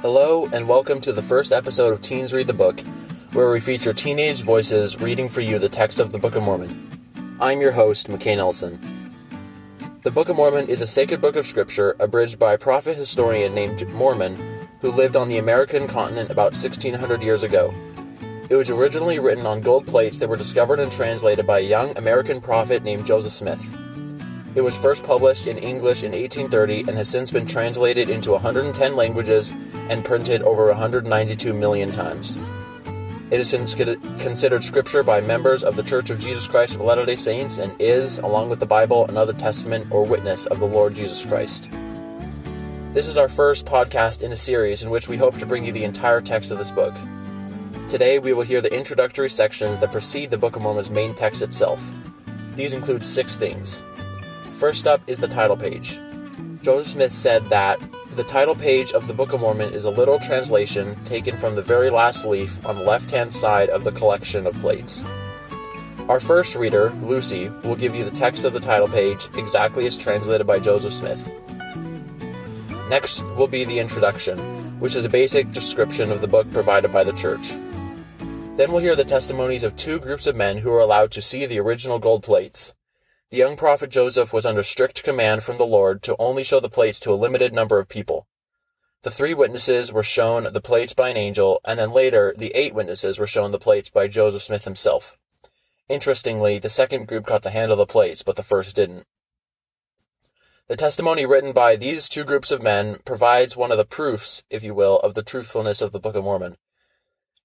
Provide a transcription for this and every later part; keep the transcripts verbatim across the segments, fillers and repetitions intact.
Hello, and welcome to the first episode of Teens Read the Book, where we feature teenage voices reading for you the text of the Book of Mormon. I'm your host, McKay Nelson. The Book of Mormon is a sacred book of scripture abridged by a prophet historian named Mormon, who lived on the American continent about sixteen hundred years ago. It was originally written on gold plates that were discovered and translated by a young American prophet named Joseph Smith. It was first published in English in eighteen thirty and has since been translated into one hundred ten languages and printed over one hundred ninety-two million times. It is since considered scripture by members of the Church of Jesus Christ of Latter-day Saints and is, along with the Bible, another testament or witness of the Lord Jesus Christ. This is our first podcast in a series in which we hope to bring you the entire text of this book. Today we will hear the introductory sections that precede the Book of Mormon's main text itself. These include six things. First up is the title page. Joseph Smith said that the title page of the Book of Mormon is a literal translation taken from the very last leaf on the left-hand side of the collection of plates. Our first reader, Lucy, will give you the text of the title page exactly as translated by Joseph Smith. Next will be the introduction, which is a basic description of the book provided by the church. Then we'll hear the testimonies of two groups of men who are allowed to see the original gold plates. The young prophet Joseph was under strict command from the Lord to only show the plates to a limited number of people. The three witnesses were shown the plates by an angel, and then later the eight witnesses were shown the plates by Joseph Smith himself. Interestingly, the second group got to handle the plates, but the first didn't. The testimony written by these two groups of men provides one of the proofs, if you will, of the truthfulness of the Book of Mormon.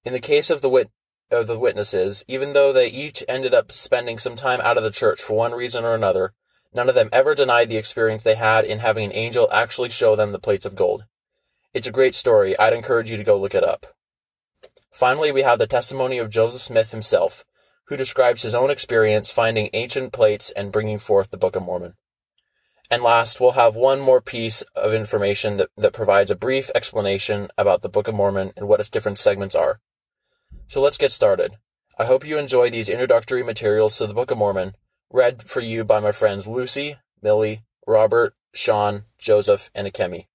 In the case of the wit. of the witnesses, even though they each ended up spending some time out of the church for one reason or another, none of them ever denied the experience they had in having an angel actually show them the plates of gold. It's a great story. I'd encourage you to go look it up. Finally, we have the testimony of Joseph Smith himself, who describes his own experience finding ancient plates and bringing forth the Book of Mormon. And last, we'll have one more piece of information that, that provides a brief explanation about the Book of Mormon and what its different segments are. So let's get started. I hope you enjoy these introductory materials to the Book of Mormon, read for you by my friends Lucy, Millie, Robert, Sean, Joseph, and Akemi.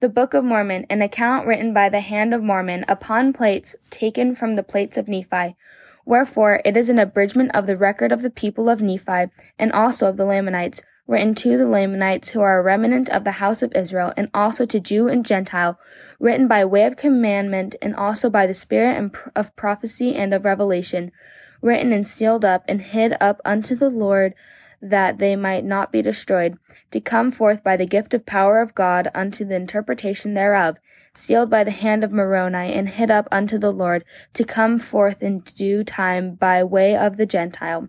The Book of Mormon, an account written by the hand of Mormon upon plates taken from the plates of Nephi. Wherefore, it is an abridgment of the record of the people of Nephi, and also of the Lamanites, written to the Lamanites, who are a remnant of the house of Israel, and also to Jew and Gentile, written by way of commandment, and also by the spirit of prophecy and of revelation, written and sealed up and hid up unto the Lord, that they might not be destroyed, to come forth by the gift of power of God unto the interpretation thereof, sealed by the hand of Moroni, and hid up unto the Lord, to come forth in due time by way of the Gentile,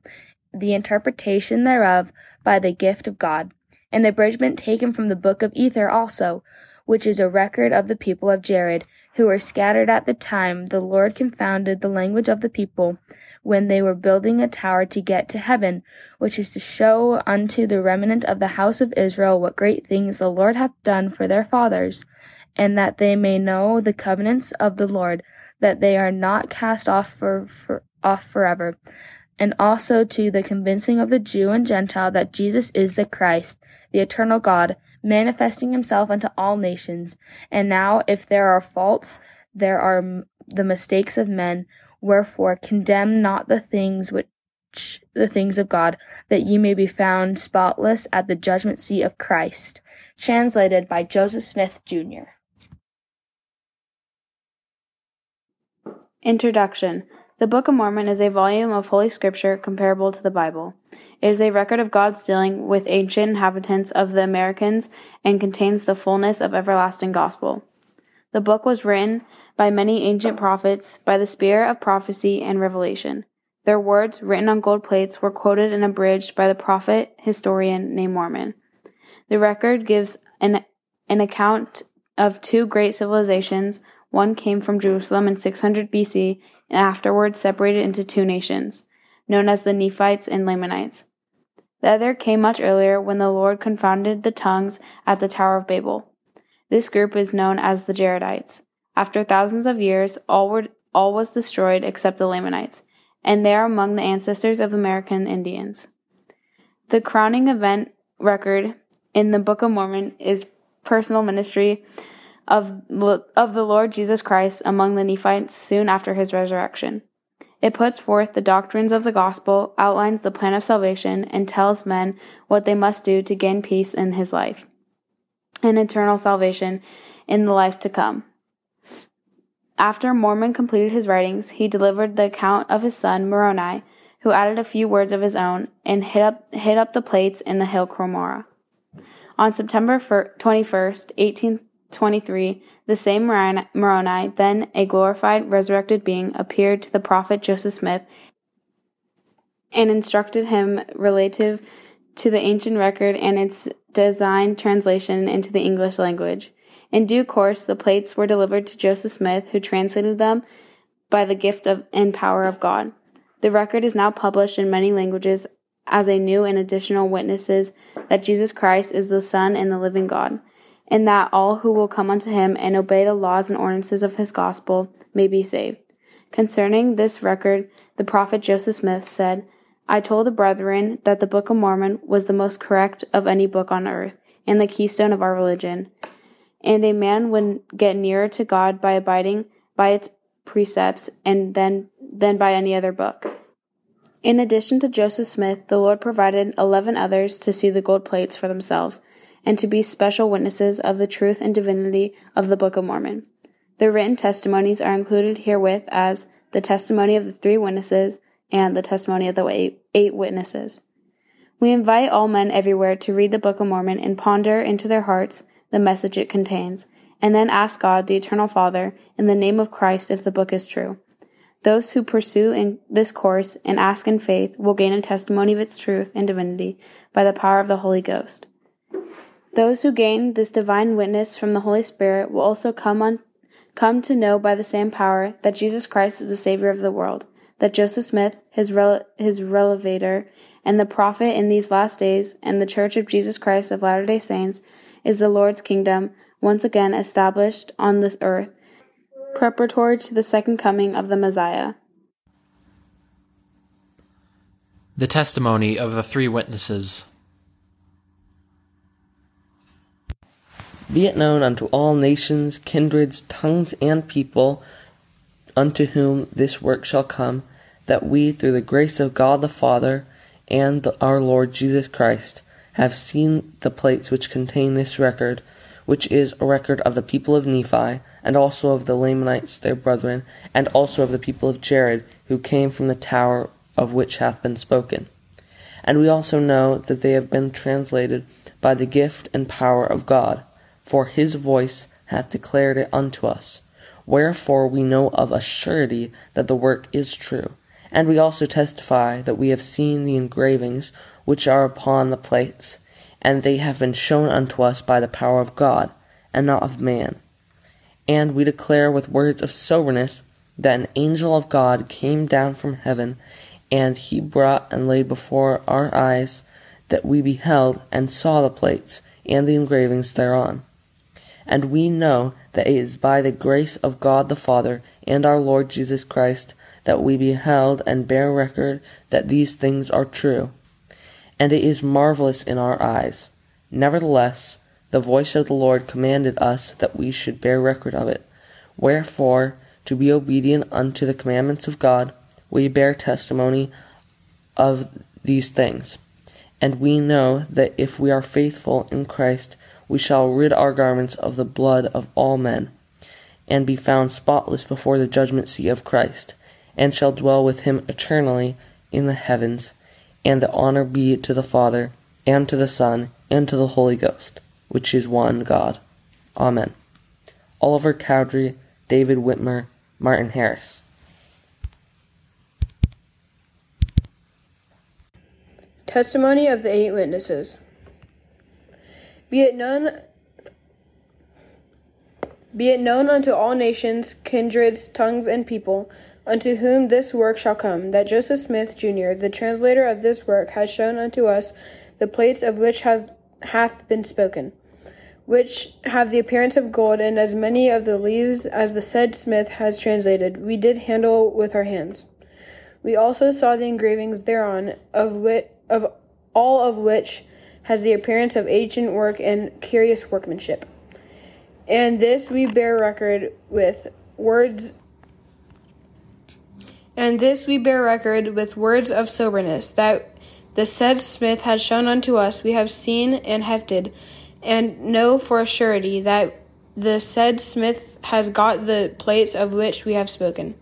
the interpretation thereof by the gift of God. An abridgment taken from the book of Ether also, which is a record of the people of Jared, who were scattered at the time the Lord confounded the language of the people, when they were building a tower to get to heaven, which is to show unto the remnant of the house of Israel what great things the Lord hath done for their fathers, and that they may know the covenants of the Lord, that they are not cast off for, for off forever, and also to the convincing of the Jew and Gentile that Jesus is the Christ, the eternal God, manifesting himself unto all nations. And now, if there are faults, there are the mistakes of men. Wherefore, condemn not the things which the things of God, that ye may be found spotless at the judgment seat of Christ. Translated by Joseph Smith, Junior Introduction. The Book of Mormon is a volume of Holy Scripture comparable to the Bible. It is a record of God's dealing with ancient inhabitants of the Americans and contains the fullness of everlasting gospel. The book was written by many ancient prophets by the spirit of prophecy and revelation. Their words, written on gold plates, were quoted and abridged by the prophet historian named Mormon. The record gives an, an account of two great civilizations. One came from Jerusalem in six hundred B C and afterwards separated into two nations, known as the Nephites and Lamanites. The other came much earlier, when the Lord confounded the tongues at the Tower of Babel. This group is known as the Jaredites. After thousands of years, all were, all was destroyed except the Lamanites, and they are among the ancestors of American Indians. The crowning event record in the Book of Mormon is personal ministry of, of the Lord Jesus Christ among the Nephites soon after his resurrection. It puts forth the doctrines of the gospel, outlines the plan of salvation, and tells men what they must do to gain peace in his life and eternal salvation in the life to come. After Mormon completed his writings, he delivered the account of his son, Moroni, who added a few words of his own and hid up, hid up the plates in the hill Cumorah. On September twenty-first, eighteen twenty-three, the same Moroni, then a glorified, resurrected being, appeared to the prophet Joseph Smith and instructed him relative to the ancient record and its designed translation into the English language. In due course, the plates were delivered to Joseph Smith, who translated them by the gift of and power of God. The record is now published in many languages as a new and additional witnesses that Jesus Christ is the Son and the living God, and that all who will come unto him and obey the laws and ordinances of his gospel may be saved. Concerning this record, the prophet Joseph Smith said, "I told the brethren that the Book of Mormon was the most correct of any book on earth, and the keystone of our religion. And a man would get nearer to God by abiding by its precepts and then than by any other book." In addition to Joseph Smith, the Lord provided eleven others to see the gold plates for themselves and to be special witnesses of the truth and divinity of the Book of Mormon. Their written testimonies are included herewith as the testimony of the three witnesses and the testimony of the eight witnesses. We invite all men everywhere to read the Book of Mormon and ponder into their hearts the message it contains, and then ask God, the Eternal Father, in the name of Christ, if the book is true. Those who pursue in this course and ask in faith will gain a testimony of its truth and divinity by the power of the Holy Ghost. Those who gain this divine witness from the Holy Spirit will also come on, come to know by the same power that Jesus Christ is the Savior of the world, that Joseph Smith, his rel- his relevator, and the prophet in these last days, and the Church of Jesus Christ of Latter-day Saints is the Lord's kingdom, once again established on this earth, preparatory to the second coming of the Messiah. The testimony of the three witnesses. Be it known unto all nations, kindreds, tongues, and people, unto whom this work shall come, that we, through the grace of God the Father and the, our Lord Jesus Christ, have seen the plates which contain this record, which is a record of the people of Nephi, and also of the Lamanites their brethren, and also of the people of Jared, who came from the tower of which hath been spoken. And we also know that they have been translated by the gift and power of God, for his voice hath declared it unto us. Wherefore we know of a surety that the work is true. And we also testify that we have seen the engravings which are upon the plates, and they have been shown unto us by the power of God, and not of man. And we declare with words of soberness that an angel of God came down from heaven, and he brought and laid before our eyes that we beheld and saw the plates and the engravings thereon. And we know that it is by the grace of God the Father and our Lord Jesus Christ that we beheld and bear record that these things are true. And it is marvelous in our eyes. Nevertheless, the voice of the Lord commanded us that we should bear record of it. Wherefore, to be obedient unto the commandments of God, we bear testimony of these things. And we know that if we are faithful in Christ, we shall rid our garments of the blood of all men, and be found spotless before the judgment seat of Christ, and shall dwell with him eternally in the heavens. And the honor be to the Father, and to the Son, and to the Holy Ghost, which is one God. Amen. Oliver Cowdery, David Whitmer, Martin Harris. Testimony of the Eight Witnesses. Be it known, be it known unto all nations, kindreds, tongues, and people, unto whom this work shall come, that Joseph Smith, Junior, the translator of this work, has shown unto us the plates of which have, hath been spoken, which have the appearance of gold, and as many of the leaves as the said Smith has translated, we did handle with our hands. We also saw the engravings thereon, of, wit, of all of which has the appearance of ancient work and curious workmanship. And this we bear record with words And this we bear record with words of soberness, that the said Smith has shown unto us, we have seen and hefted, and know for a surety that the said Smith has got the plates of which we have spoken.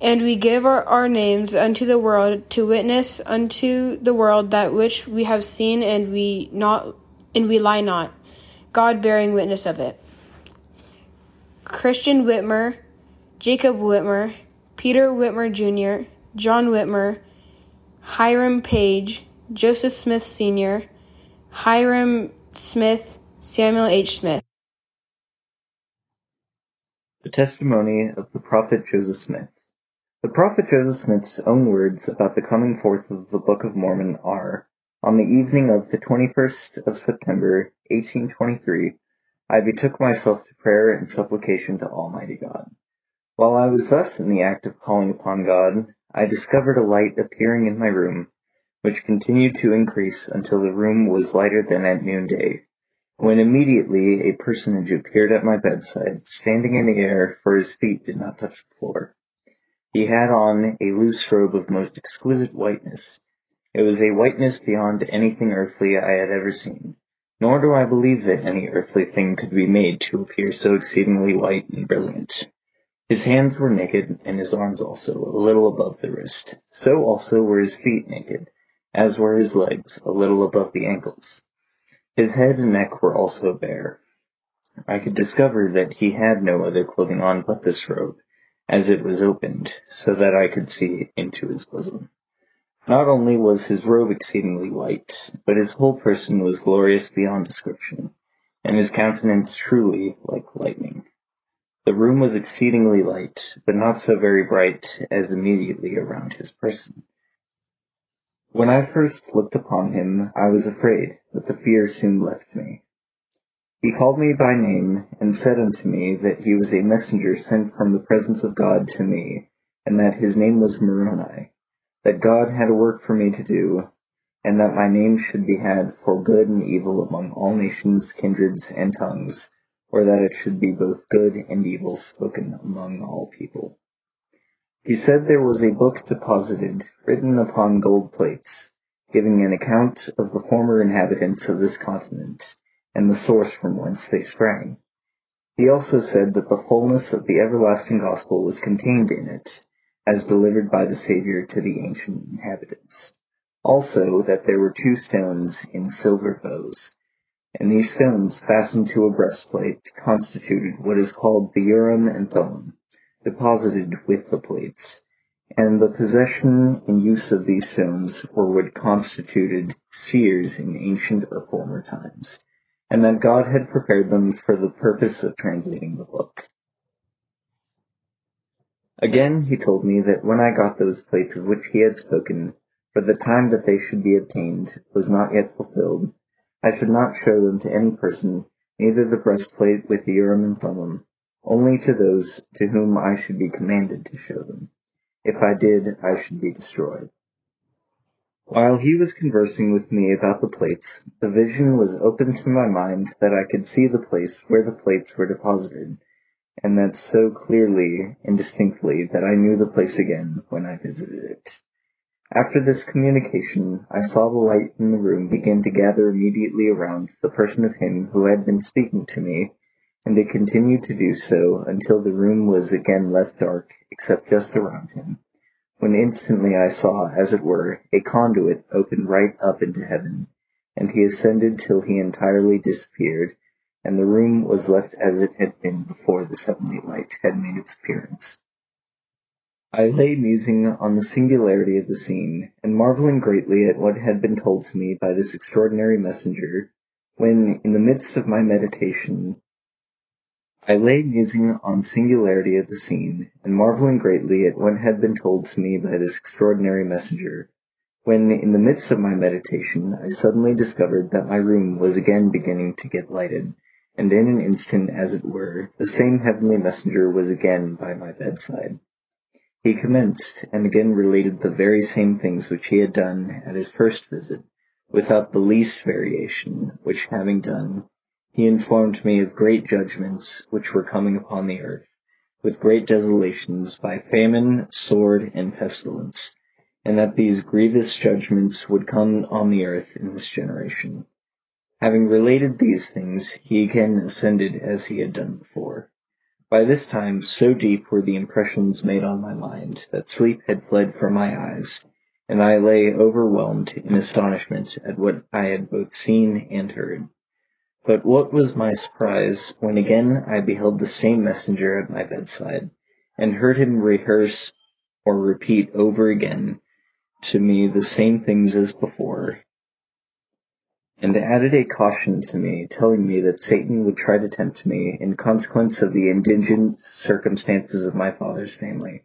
And we give our, our names unto the world, to witness unto the world that which we have seen, and we not and we lie not, God bearing witness of it. Christian Whitmer, Jacob Whitmer, Peter Whitmer Junior, John Whitmer, Hiram Page, Joseph Smith Senior, Hyrum Smith, Samuel H. Smith. The testimony of the prophet Joseph Smith. The prophet Joseph Smith's own words about the coming forth of the Book of Mormon are, on the evening of the twenty-first of September, eighteen twenty-three, I betook myself to prayer and supplication to Almighty God. While I was thus in the act of calling upon God, I discovered a light appearing in my room, which continued to increase until the room was lighter than at noonday, when immediately a personage appeared at my bedside, standing in the air, for his feet did not touch the floor. He had on a loose robe of most exquisite whiteness. It was a whiteness beyond anything earthly I had ever seen, nor do I believe that any earthly thing could be made to appear so exceedingly white and brilliant. His hands were naked, and his arms also, a little above the wrist. So also were his feet naked, as were his legs, a little above the ankles. His head and neck were also bare. I could discover that he had no other clothing on but this robe, as it was opened, so that I could see into his bosom. Not only was his robe exceedingly white, but his whole person was glorious beyond description, and his countenance truly like lightning. The room was exceedingly light, but not so very bright as immediately around his person. When I first looked upon him, I was afraid, but the fear soon left me. He called me by name, and said unto me that he was a messenger sent from the presence of God to me, and that his name was Moroni, that God had a work for me to do, and that my name should be had for good and evil among all nations, kindreds, and tongues, or that it should be both good and evil spoken among all people. He said there was a book deposited, written upon gold plates, giving an account of the former inhabitants of this continent, and the source from whence they sprang. He also said that the fullness of the everlasting gospel was contained in it, as delivered by the Savior to the ancient inhabitants. Also that there were two stones in silver bows, and these stones, fastened to a breastplate, constituted what is called the Urim and Thummim, deposited with the plates, and the possession and use of these stones were what constituted seers in ancient or former times, and that God had prepared them for the purpose of translating the book. Again he told me that when I got those plates of which he had spoken, for the time that they should be obtained was not yet fulfilled, I should not show them to any person, neither the breastplate with the Urim and Thummim, only to those to whom I should be commanded to show them. If I did, I should be destroyed. While he was conversing with me about the plates, the vision was opened to my mind that I could see the place where the plates were deposited, and that so clearly and distinctly that I knew the place again when I visited it. After this communication, I saw the light in the room begin to gather immediately around the person of him who had been speaking to me, and it continued to do so until the room was again left dark, except just around him, when instantly I saw, as it were, a conduit open right up into heaven, and he ascended till he entirely disappeared, and the room was left as it had been before the heavenly light had made its appearance. I lay musing on the singularity of the scene, and marveling greatly at what had been told to me by this extraordinary messenger, when, in the midst of my meditation, I lay musing on singularity of the scene, and marveling greatly at what had been told to me by this extraordinary messenger, when, in the midst of my meditation, I suddenly discovered that my room was again beginning to get lighted, and in an instant, as it were, the same heavenly messenger was again by my bedside. He commenced, and again related the very same things which he had done at his first visit, without the least variation, which having done, he informed me of great judgments which were coming upon the earth, with great desolations by famine, sword, and pestilence, and that these grievous judgments would come on the earth in this generation. Having related these things, he again ascended as he had done before. By this time, so deep were the impressions made on my mind that sleep had fled from my eyes, and I lay overwhelmed in astonishment at what I had both seen and heard. But what was my surprise when again I beheld the same messenger at my bedside, and heard him rehearse or repeat over again to me the same things as before, and added a caution to me, telling me that Satan would try to tempt me, in consequence of the indigent circumstances of my father's family,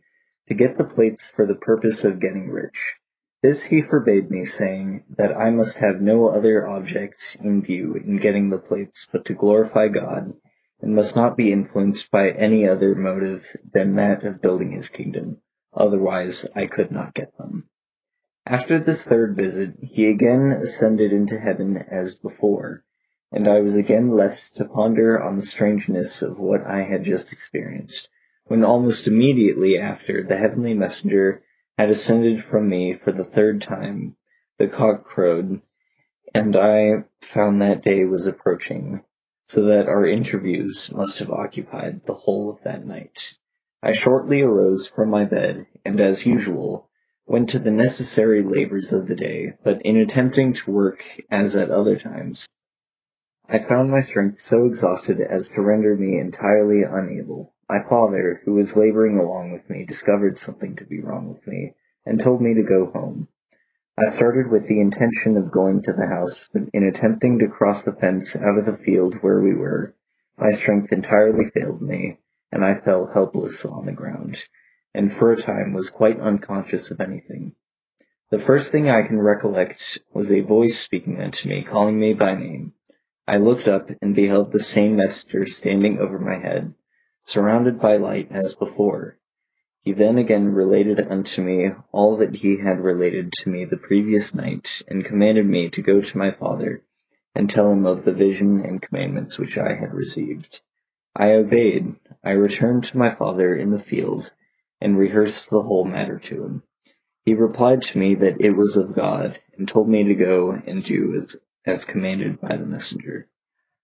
to get the plates for the purpose of getting rich. This he forbade me, saying that I must have no other object in view in getting the plates but to glorify God, and must not be influenced by any other motive than that of building his kingdom. Otherwise I could not get them. After this third visit, he again ascended into heaven as before, and I was again left to ponder on the strangeness of what I had just experienced, when almost immediately after the heavenly messenger had ascended from me for the third time, the cock crowed, and I found that day was approaching, so that our interviews must have occupied the whole of that night. I shortly arose from my bed, and as usual, went to the necessary labors of the day, but in attempting to work as at other times, I found my strength so exhausted as to render me entirely unable. My father, who was laboring along with me, discovered something to be wrong with me, and told me to go home. I started with the intention of going to the house, but in attempting to cross the fence out of the field where we were, my strength entirely failed me, and I fell helpless on the ground, and for a time was quite unconscious of anything. The first thing I can recollect was a voice speaking unto me, calling me by name. I looked up and beheld the same messenger standing over my head, surrounded by light as before. He then again related unto me all that he had related to me the previous night, and commanded me to go to my father and tell him of the vision and commandments which I had received. I obeyed. I returned to my father in the field, and rehearsed the whole matter to him. He replied to me that it was of God, and told me to go and do as, as commanded by the messenger.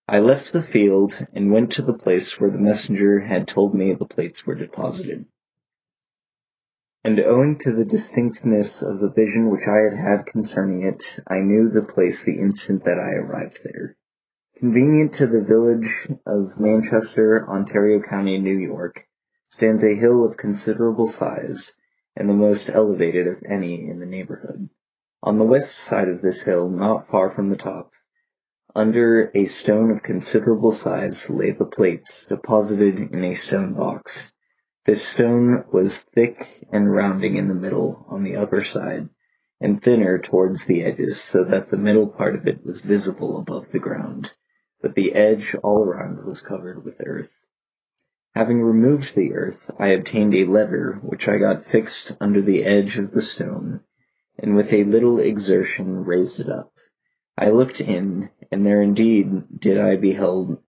I left the field, and went to the place where the messenger had told me the plates were deposited. And owing to the distinctness of the vision which I had had concerning it, I knew the place the instant that I arrived there. Convenient to the village of Manchester, Ontario County, New York, stands a hill of considerable size, and the most elevated of any in the neighborhood. On the west side of this hill, not far from the top, under a stone of considerable size, lay the plates deposited in a stone box. This stone was thick and rounding in the middle on the upper side, and thinner towards the edges, so that the middle part of it was visible above the ground, but the edge all around was covered with earth. Having removed the earth, I obtained a lever, which I got fixed under the edge of the stone, and with a little exertion raised it up. I looked in, and there indeed did I beheld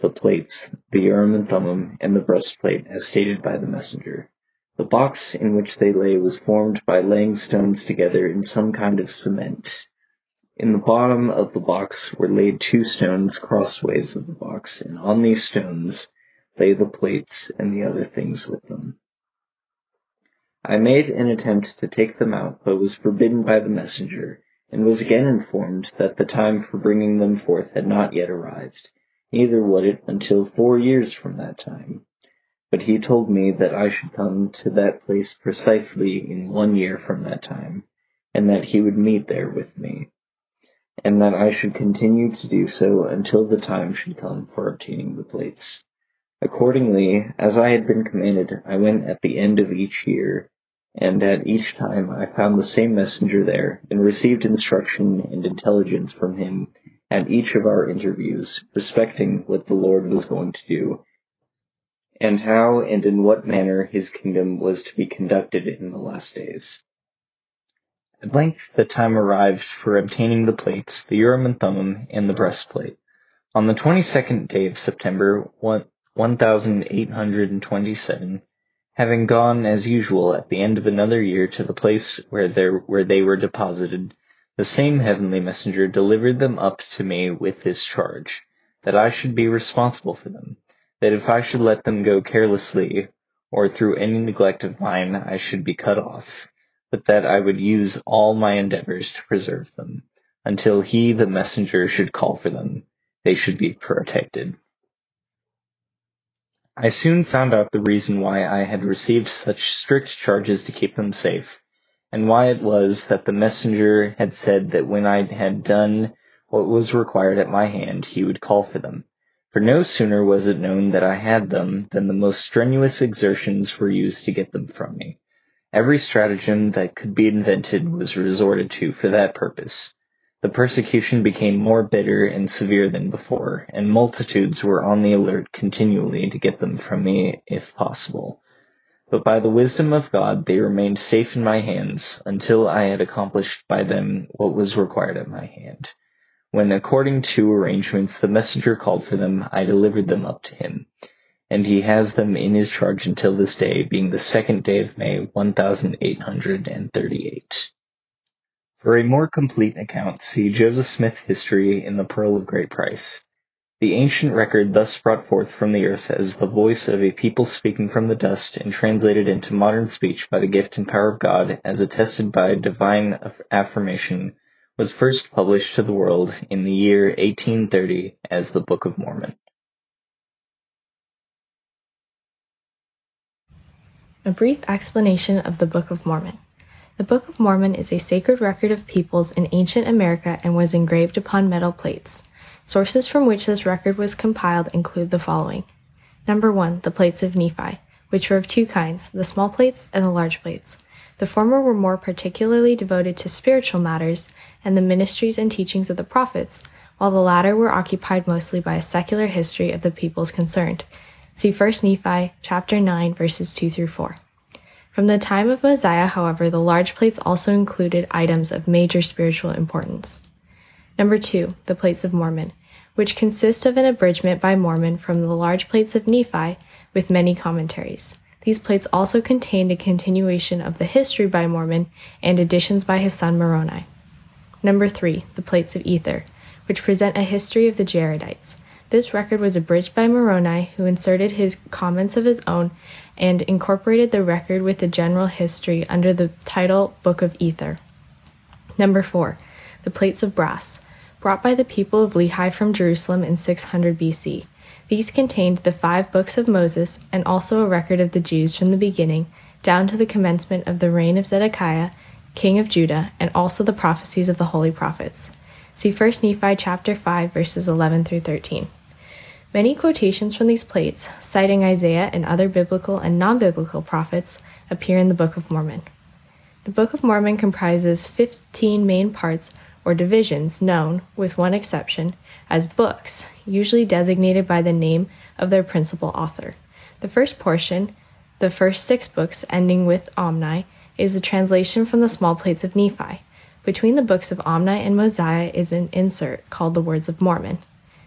the plates, the Urim and Thummim, and the breastplate, as stated by the messenger. The box in which they lay was formed by laying stones together in some kind of cement. In the bottom of the box were laid two stones crossways of the box, and on these stones lay the plates and the other things with them. I made an attempt to take them out, but was forbidden by the messenger, and was again informed that the time for bringing them forth had not yet arrived, neither would it until four years from that time. But he told me that I should come to that place precisely in one year from that time, and that he would meet there with me, and that I should continue to do so until the time should come for obtaining the plates. Accordingly, as I had been commanded, I went at the end of each year, and at each time I found the same messenger there, and received instruction and intelligence from him at each of our interviews, respecting what the Lord was going to do, and how and in what manner his kingdom was to be conducted in the last days. At length the time arrived for obtaining the plates, the Urim and Thummim, and the breastplate. On the twenty-second day of September, one thousand eight hundred twenty-seven, having gone as usual at the end of another year to the place where, there, where they were deposited, the same heavenly messenger delivered them up to me with his charge, that I should be responsible for them, that if I should let them go carelessly, or through any neglect of mine, I should be cut off, but that I would use all my endeavors to preserve them, until he, the messenger, should call for them. They should be protected. I soon found out the reason why I had received such strict charges to keep them safe, and why it was that the messenger had said that when I had done what was required at my hand, he would call for them. For no sooner was it known that I had them than the most strenuous exertions were used to get them from me. Every stratagem that could be invented was resorted to for that purpose. The persecution became more bitter and severe than before, and multitudes were on the alert continually to get them from me if possible. But by the wisdom of God they remained safe in my hands until I had accomplished by them what was required at my hand. When, according to arrangements, the messenger called for them, I delivered them up to him, and he has them in his charge until this day, being the second day of May, one thousand eight hundred thirty-eight. For a more complete account, see Joseph Smith History in the Pearl of Great Price. The ancient record thus brought forth from the earth as the voice of a people speaking from the dust and translated into modern speech by the gift and power of God as attested by divine affirmation was first published to the world in the year eighteen thirty as the Book of Mormon. A brief explanation of the Book of Mormon. The Book of Mormon is a sacred record of peoples in ancient America and was engraved upon metal plates. Sources from which this record was compiled include the following. Number one, the plates of Nephi, which were of two kinds, the small plates and the large plates. The former were more particularly devoted to spiritual matters and the ministries and teachings of the prophets, while the latter were occupied mostly by a secular history of the peoples concerned. See First Nephi, chapter nine, verses two through four. From the time of Mosiah, however, the large plates also included items of major spiritual importance. Number two, the Plates of Mormon, which consist of an abridgment by Mormon from the large plates of Nephi with many commentaries. These plates also contained a continuation of the history by Mormon and additions by his son Moroni. Number three, the Plates of Ether, which present a history of the Jaredites. This record was abridged by Moroni, who inserted his comments of his own and incorporated the record with the general history under the title Book of Ether. Number four, the Plates of Brass, brought by the people of Lehi from Jerusalem in six hundred B C. These contained the five books of Moses and also a record of the Jews from the beginning down to the commencement of the reign of Zedekiah, king of Judah, and also the prophecies of the holy prophets. See First Nephi chapter five, verses eleven through thirteen. Many quotations from these plates, citing Isaiah and other biblical and non-biblical prophets, appear in the Book of Mormon. The Book of Mormon comprises fifteen main parts or divisions known, with one exception, as books, usually designated by the name of their principal author. The first portion, the first six books ending with Omni, is a translation from the small plates of Nephi. Between the books of Omni and Mosiah is an insert called the Words of Mormon.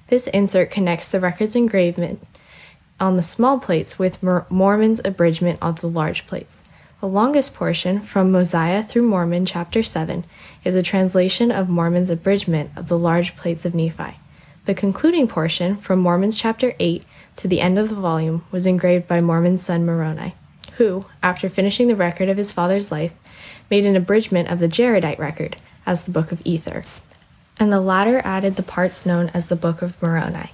This insert connects the record's engravement on the small plates with Mormon's abridgment of the large plates. The longest portion, from Mosiah through Mormon chapter seven, is a translation of Mormon's abridgment of the large plates of Nephi. The concluding portion, from Mormon's chapter eight to the end of the volume, was engraved by Mormon's son Moroni, who, after finishing the record of his father's life, made an abridgment of the Jaredite record as the Book of Ether, and the latter added the parts known as the Book of Moroni.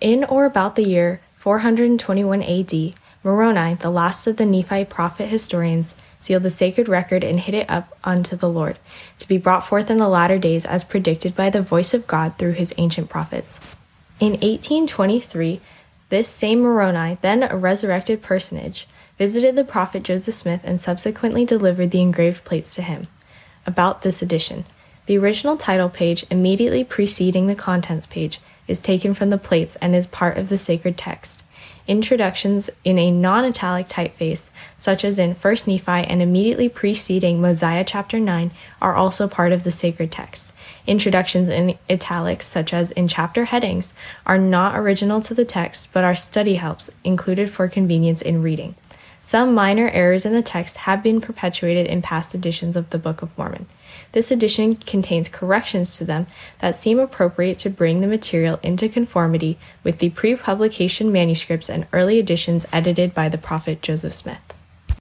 In or about the year four hundred twenty-one A D, Moroni, the last of the Nephi prophet historians, sealed the sacred record and hid it up unto the Lord, to be brought forth in the latter days as predicted by the voice of God through his ancient prophets. In eighteen twenty-three, this same Moroni, then a resurrected personage, visited the prophet Joseph Smith and subsequently delivered the engraved plates to him. About this edition, the original title page immediately preceding the contents page is taken from the plates and is part of the sacred text. introductions in a non-italic typeface, such as in First Nephi and immediately preceding Mosiah chapter nine, are also part of the sacred text. Introductions in italics, such as in chapter headings, are not original to the text, but are study helps included for convenience in reading. Some minor errors in the text have been perpetuated in past editions of the Book of Mormon. This edition contains corrections to them that seem appropriate to bring the material into conformity with the pre-publication manuscripts and early editions edited by the prophet Joseph Smith.